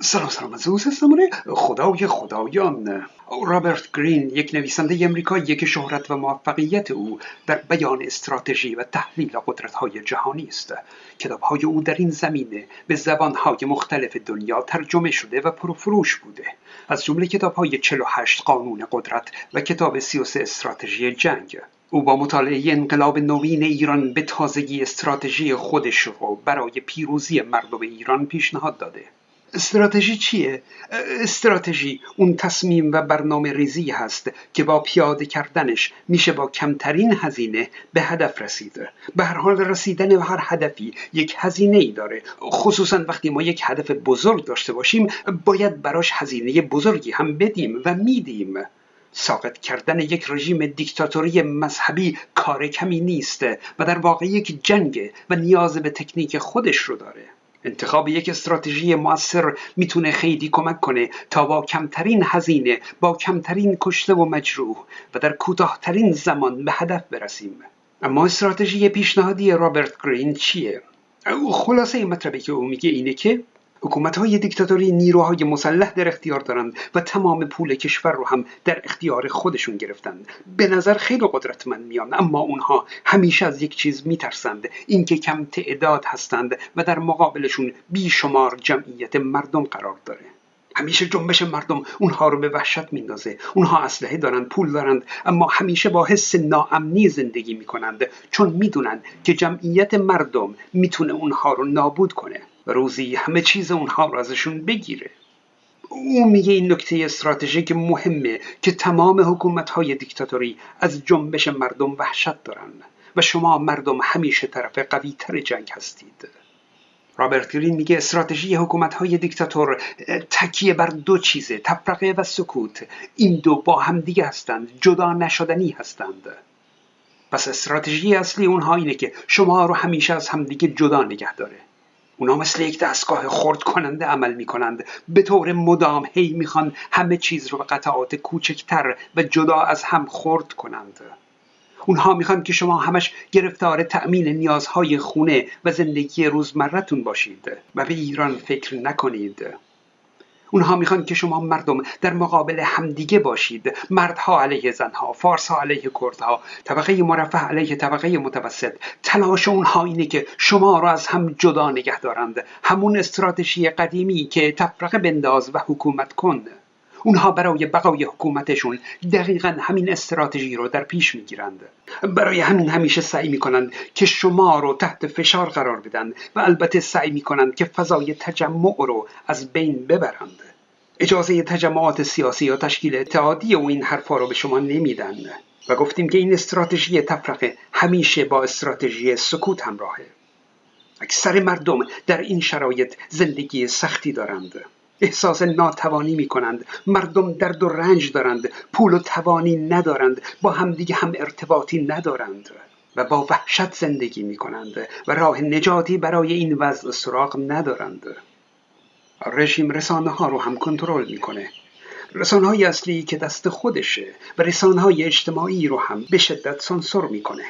سلام از او سمونه خدایان. رابرت گرین، یک نویسنده امریکایی که شهرت و موفقیت او در بیان استراتژی و تحلیل قدرت‌های جهانی است. کتاب‌های او در این زمینه به زبان‌های مختلف دنیا ترجمه شده و پرفروش بوده، از جمله کتاب‌های 48 قانون قدرت و کتاب 33 استراتژی جنگ. او با مطالعه انقلاب نوین ایران به تازگی استراتژی خودش رو برای پیروزی مردم ایران پیشنهاد داده. استراتژی چیه؟ استراتژی اون تصمیم و برنامه ریزی هست که با پیاده کردنش میشه با کمترین هزینه به هدف رسید. به هر حال رسیدن به هر هدفی یک هزینه ای داره، خصوصا وقتی ما یک هدف بزرگ داشته باشیم باید براش هزینه بزرگی هم بدیم و میدیم. ساقط کردن یک رژیم دیکتاتوری مذهبی کار کمی نیست و در واقع یک جنگ و نیاز به تکنیک خودش رو داره. انتخاب یک استراتژی مؤثر میتونه خیلی کمک کنه تا با کمترین هزینه، با کمترین کشته و مجروح و در کوتاهترین زمان به هدف برسیم. اما استراتژی پیشنهادی رابرت گرین چیه؟ خلاصه مطلبی که او میگه اینه که حکومت‌های دیکتاتوری نیروهای مسلح در اختیار دارند و تمام پول کشور رو هم در اختیار خودشون گرفتند. به نظر خیلی قدرتمند میان، اما اونها همیشه از یک چیز میترسند، اینکه کم تعداد هستند و در مقابلشون بیشمار جمعیت مردم قرار داره. همیشه جنبش مردم اونها رو به وحشت میندازه. اونها اسلحه دارند، پول دارند، اما همیشه با حس ناامنی زندگی میکنند، چون میدونن که جمعیت مردم میتونه اونها رو نابود کنه و روزی همه چیز اونها رو ازشون بگیره. او میگه این نکته استراتژیک مهمه که تمام حکومت‌های دیکتاتوری از جنبش مردم وحشت دارن و شما مردم همیشه طرف قوی‌تر جنگ هستید. رابرت گرین میگه استراتژی حکومت‌های دیکتاتور تکیه بر دو چیزه، تفرقه و سکوت. این دو با همدیگه هستند، جدا نشدنی هستند. پس استراتژی اصلی اونها اینه که شما رو همیشه از همدیگه جدا نگه داره. اونا مثل یک دستگاه خرد کننده عمل می کنند. به طور مدام هی می خوان همه چیز رو به قطعات کوچکتر و جدا از هم خرد کنند. اونها می خوان که شما همش گرفتار تأمین نیازهای خونه و زندگی روزمرتون باشید و به ایران فکر نکنید. اونها می خوان که شما مردم در مقابل همدیگه باشید، مردها علیه زنها، فارسها علیه کردها، طبقه مرفه علیه طبقه متوسط. تلاش اونها اینه که شما را از هم جدا نگه دارند، همون استراتژی قدیمی که تفرقه بنداز و حکومت کن. اونها برای بقای حکومتشون دقیقا همین استراتژی رو در پیش میگیرند. برای همین همیشه سعی میکنند که شما رو تحت فشار قرار بدن و البته سعی میکنند که فضای تجمع رو از بین ببرند. اجازه تجمعات سیاسی یا تشکیل اتحادیه و این حرفا رو به شما نمیدن و گفتیم که این استراتژی تفرقه همیشه با استراتژی سکوت همراهه. اکثر مردم در این شرایط زندگی سختی دارند، احساس ناتوانی می کنند. مردم درد و رنج دارند، پول و توانی ندارند، با همدیگه هم ارتباطی ندارند و با وحشت زندگی می کنند و راه نجاتی برای این وضع سراغ ندارند. رژیم رسانه ها رو هم کنترل می کنه، رسانه های اصلی که دست خودشه و رسانه های اجتماعی رو هم به شدت سانسور می کنه.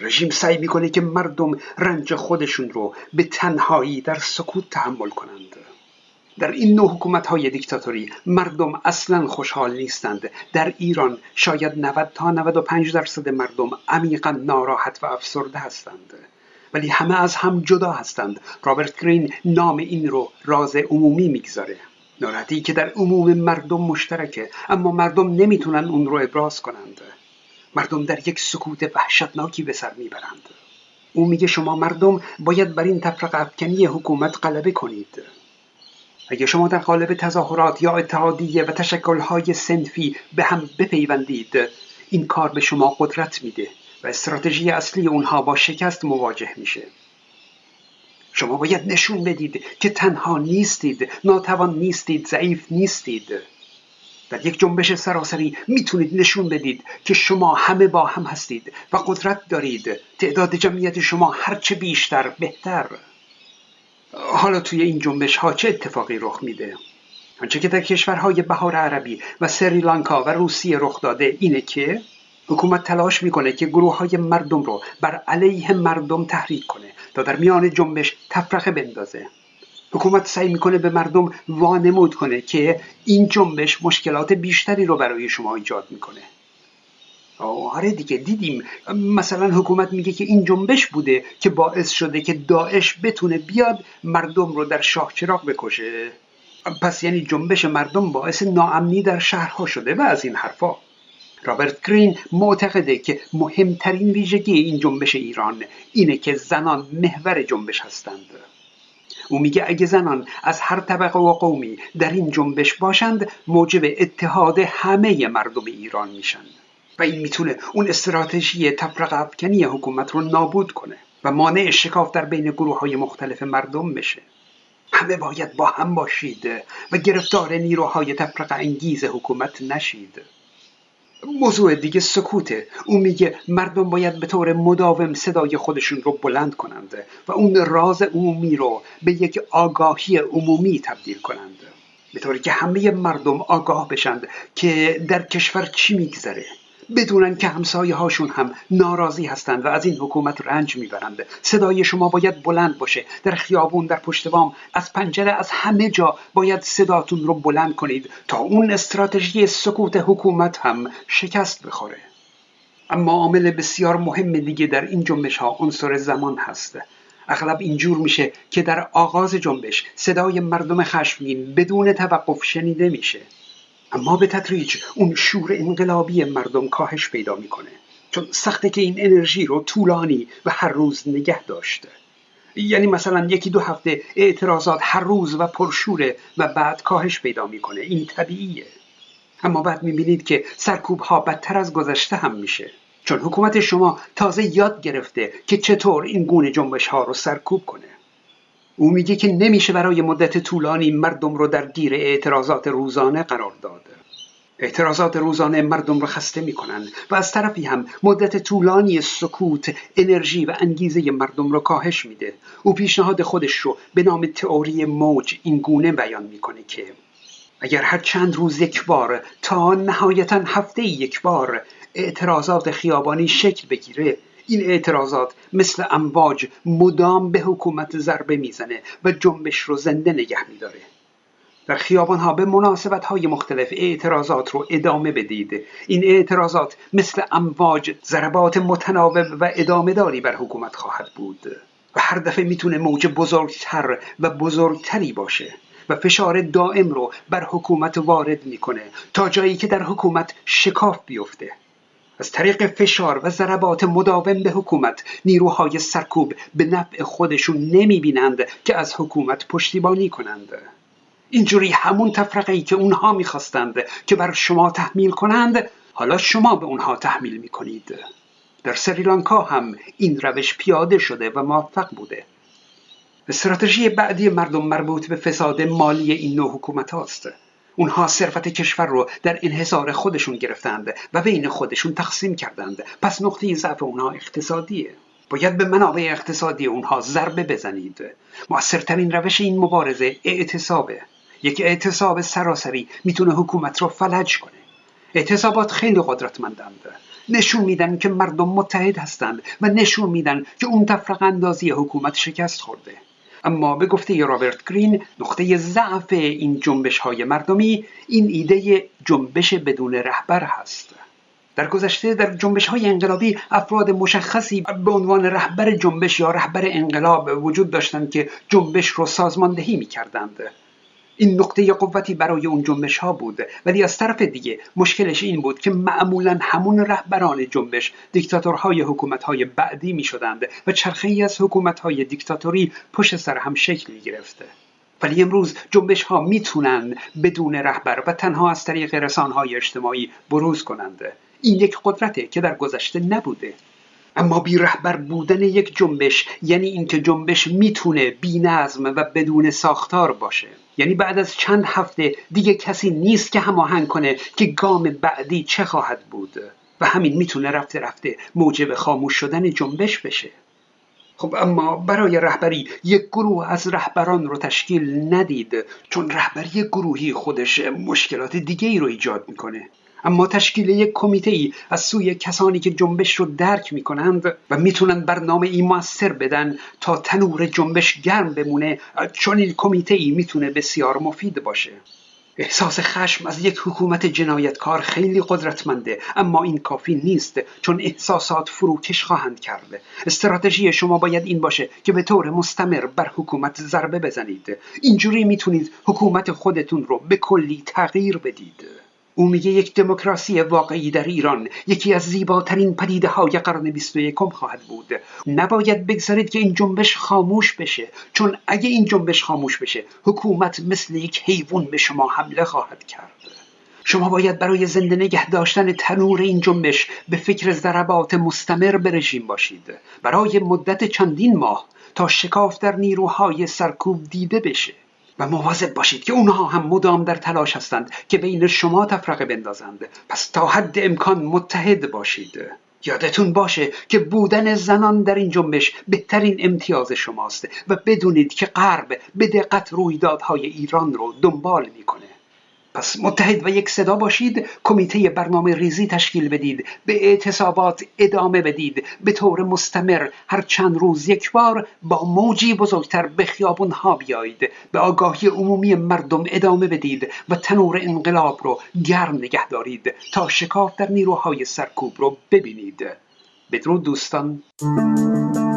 رژیم سعی می کنه که مردم رنج خودشون رو به تنهایی در سکوت تحمل کنند. در این نوع حکومت‌های دیکتاتوری مردم اصلاً خوشحال نیستند. در ایران شاید 90 تا 95% مردم عمیقاً ناراحت و افسرده هستند، ولی همه از هم جدا هستند. رابرت گرین نام این رو راز عمومی میگذاره، ناراحتی که در عموم مردم مشترکه، اما مردم نمیتونن اون رو ابراز کنند. مردم در یک سکوت وحشتناکی به سر میبرند. او میگه شما مردم باید بر این تفرقه افکنی حکومت غلبه کنید. اگه شما در قالب تظاهرات یا اتحادیه و تشکل‌های صنفی به هم بپیوندید، این کار به شما قدرت میده و استراتژی اصلی اونها با شکست مواجه میشه. شما باید نشون بدید که تنها نیستید، ناتوان نیستید، ضعیف نیستید. در یک جنبش سراسری میتونید نشون بدید که شما همه با هم هستید و قدرت دارید. تعداد جمعیت شما هرچه بیشتر بهتر. حالا توی این جنبش ها چه اتفاقی رخ میده؟ آنچه که در کشورهای بهار عربی و سریلانکا و روسیه رخ داده اینه که حکومت تلاش میکنه که گروه‌های مردم رو بر علیه مردم تحریک کنه تا در میان جنبش تفرقه بندازه. حکومت سعی میکنه به مردم وانمود کنه که این جنبش مشکلات بیشتری رو برای شما ایجاد میکنه. آره دیگه، دیدیم مثلا حکومت میگه که این جنبش بوده که باعث شده که داعش بتونه بیاد مردم رو در شاه چراغ بکشه. پس یعنی جنبش مردم باعث ناامنی در شهرها شده و از این حرفا. رابرت گرین معتقده که مهمترین ویژگی این جنبش ایران اینه که زنان محور جنبش هستند. او میگه اگه زنان از هر طبقه و قومی در این جنبش باشند، موجب اتحاد همه مردم ایران میشن و این میتونه اون استراتژی تفرقه افکنی حکومت رو نابود کنه و مانع شکاف در بین گروه‌های مختلف مردم بشه. همه باید با هم باشید و گرفتار نیروهای تفرقه انگیز حکومت نشید. موضوع دیگه سکوته. او میگه مردم باید به طور مداوم صدای خودشون رو بلند کنند و اون راز عمومی رو به یک آگاهی عمومی تبدیل کنند، به طوری که همه مردم آگاه بشند که در کشور چی میگذره، بدونن که همسایه هاشون هم ناراضی هستند و از این حکومت رنج میبرند. صدای شما باید بلند باشه، در خیابون، در پشت بام، از پنجره، از همه جا باید صداتون رو بلند کنید تا اون استراتژی سکوت حکومت هم شکست بخوره. اما عامل بسیار مهم دیگه در این جنبش ها عنصر زمان هست. اغلب اینجور میشه که در آغاز جنبش صدای مردم خشمگین بدون توقف شنیده میشه، اما به تدریج اون شور انقلابی مردم کاهش پیدا میکنه، چون سخته که این انرژی رو طولانی و هر روز نگه داشته. یعنی مثلا یکی دو هفته اعتراضات هر روز و پرشوره و بعد کاهش پیدا میکنه، این طبیعیه. اما بعد میبینید که سرکوب ها بدتر از گذشته هم میشه، چون حکومت شما تازه یاد گرفته که چطور این گونه جنبش ها رو سرکوب کنه. او میگه که نمیشه برای مدت طولانی مردم رو در گیر اعتراضات روزانه قرار داد. اعتراضات روزانه مردم رو خسته میکنن و از طرفی هم مدت طولانی سکوت انرژی و انگیزه مردم رو کاهش میده. او پیشنهاد خودش رو به نام تئوری موج این گونه بیان میکنه که اگر هر چند روز یک بار تا نهایتا هفته یک بار اعتراضات خیابانی شکل بگیره، این اعتراضات مثل امواج مدام به حکومت ضربه میزنه و جنبش رو زنده نگه میداره. در خیابانها به مناسبتهای مختلف اعتراضات رو ادامه بدید. این اعتراضات مثل امواج ضربات متناوب و ادامه داری بر حکومت خواهد بود و هر دفعه میتونه موج بزرگتر و بزرگتری باشه و فشار دائم رو بر حکومت وارد میکنه تا جایی که در حکومت شکاف بیفته. از طریق فشار و ضربات مداوم به حکومت، نیروهای سرکوب به نفع خودشون نمیبینند که از حکومت پشتیبانی کنند. اینجوری همون تفرقه‌ای که اونها میخواستند که بر شما تحمیل کنند، حالا شما به اونها تحمیل میکنید. در سریلانکا هم این روش پیاده شده و موفق بوده. استراتژی بعدی مردم مربوط به فساد مالی این نوع حکومت هاست. اونها ثروت کشور رو در انحصار خودشون گرفتند و بین خودشون تقسیم کردند. پس نقطه ضعف اونها اقتصادیه. باید به منابع اقتصادی اونها ضربه بزنید. مؤثرترین روش این مبارزه اعتصابه. یک اعتصاب سراسری میتونه حکومت رو فلج کنه. اعتصابات خیلی قدرتمندند. نشون میدن که مردم متحد هستند و نشون میدن که اون تفرقه اندازی حکومت شکست خورده. اما به گفته رابرت گرین، نقطه ضعف این جنبش های مردمی این ایده جنبش بدون رهبر هست. در گذشته در جنبش های انقلابی افراد مشخصی به عنوان رهبر جنبش یا رهبر انقلاب وجود داشتند که جنبش رو سازماندهی می کردند. این نقطه قوتی برای اون جنبش ها بود، ولی از طرف دیگه مشکلش این بود که معمولا همون رهبران جنبش دیکتاتورهای حکومت های بعدی می شدند و چرخه‌ای از حکومت های دیکتاتوری پشت سر هم شکل می گرفته. ولی امروز جنبش ها می تونن بدون رهبر و تنها از طریق رسانه های اجتماعی بروز کنند. این یک قدرته که در گذشته نبوده. اما بی رهبر بودن یک جنبش یعنی اینکه جنبش میتونه بی نظم و بدون ساختار باشه. یعنی بعد از چند هفته دیگه کسی نیست که هماهنگ کنه که گام بعدی چه خواهد بود و همین میتونه رفته رفته موجب خاموش شدن جنبش بشه. خب اما برای رهبری یک گروه از رهبران رو تشکیل ندید، چون رهبری گروهی خودش مشکلات دیگه ای رو ایجاد میکنه. اما تشکیل یک کمیته‌ای از سوی کسانی که جنبش رو درک می‌کنند و می‌تونن برنامه‌ای مؤثر بدن تا تنور جنبش گرم بمونه، چون این کمیته‌ای می‌تونه بسیار مفید باشه. احساس خشم از یک حکومت جنایتکار خیلی قدرتمنده، اما این کافی نیست، چون احساسات فروکش خواهند کرد. استراتژی شما باید این باشه که به طور مستمر بر حکومت ضربه بزنید. اینجوری میتونید حکومت خودتون رو به کلی تغییر بدید. او میگه یک دموکراسی واقعی در ایران یکی از زیباترین پدیده‌های قرن 21 خواهد بود. نباید بگذارید که این جنبش خاموش بشه، چون اگه این جنبش خاموش بشه، حکومت مثل یک حیوان به شما حمله خواهد کرد. شما باید برای زنده نگه داشتن تنور این جنبش به فکر ضربات مستمر به رژیم باشید، برای مدت چندین ماه، تا شکاف در نیروهای سرکوب دیده بشه. و مواظب باشید که اونها هم مدام در تلاش هستند که بین شما تفرقه بندازند، پس تا حد امکان متحد باشید. یادتون باشه که بودن زنان در این جنبش بهترین امتیاز شماست و بدونید که غرب به دقت رویدادهای ایران رو دنبال میکنه. پس متحد و یک صدا باشید، کمیته برنامه ریزی تشکیل بدید، به اعتصابات ادامه بدید، به طور مستمر هر چند روز یک بار با موجی بزرگتر به خیابونها بیایید، به آگاهی عمومی مردم ادامه بدید و تنور انقلاب رو گرم نگه دارید تا شکاف در نیروهای سرکوب رو ببینید. بدرود دوستان.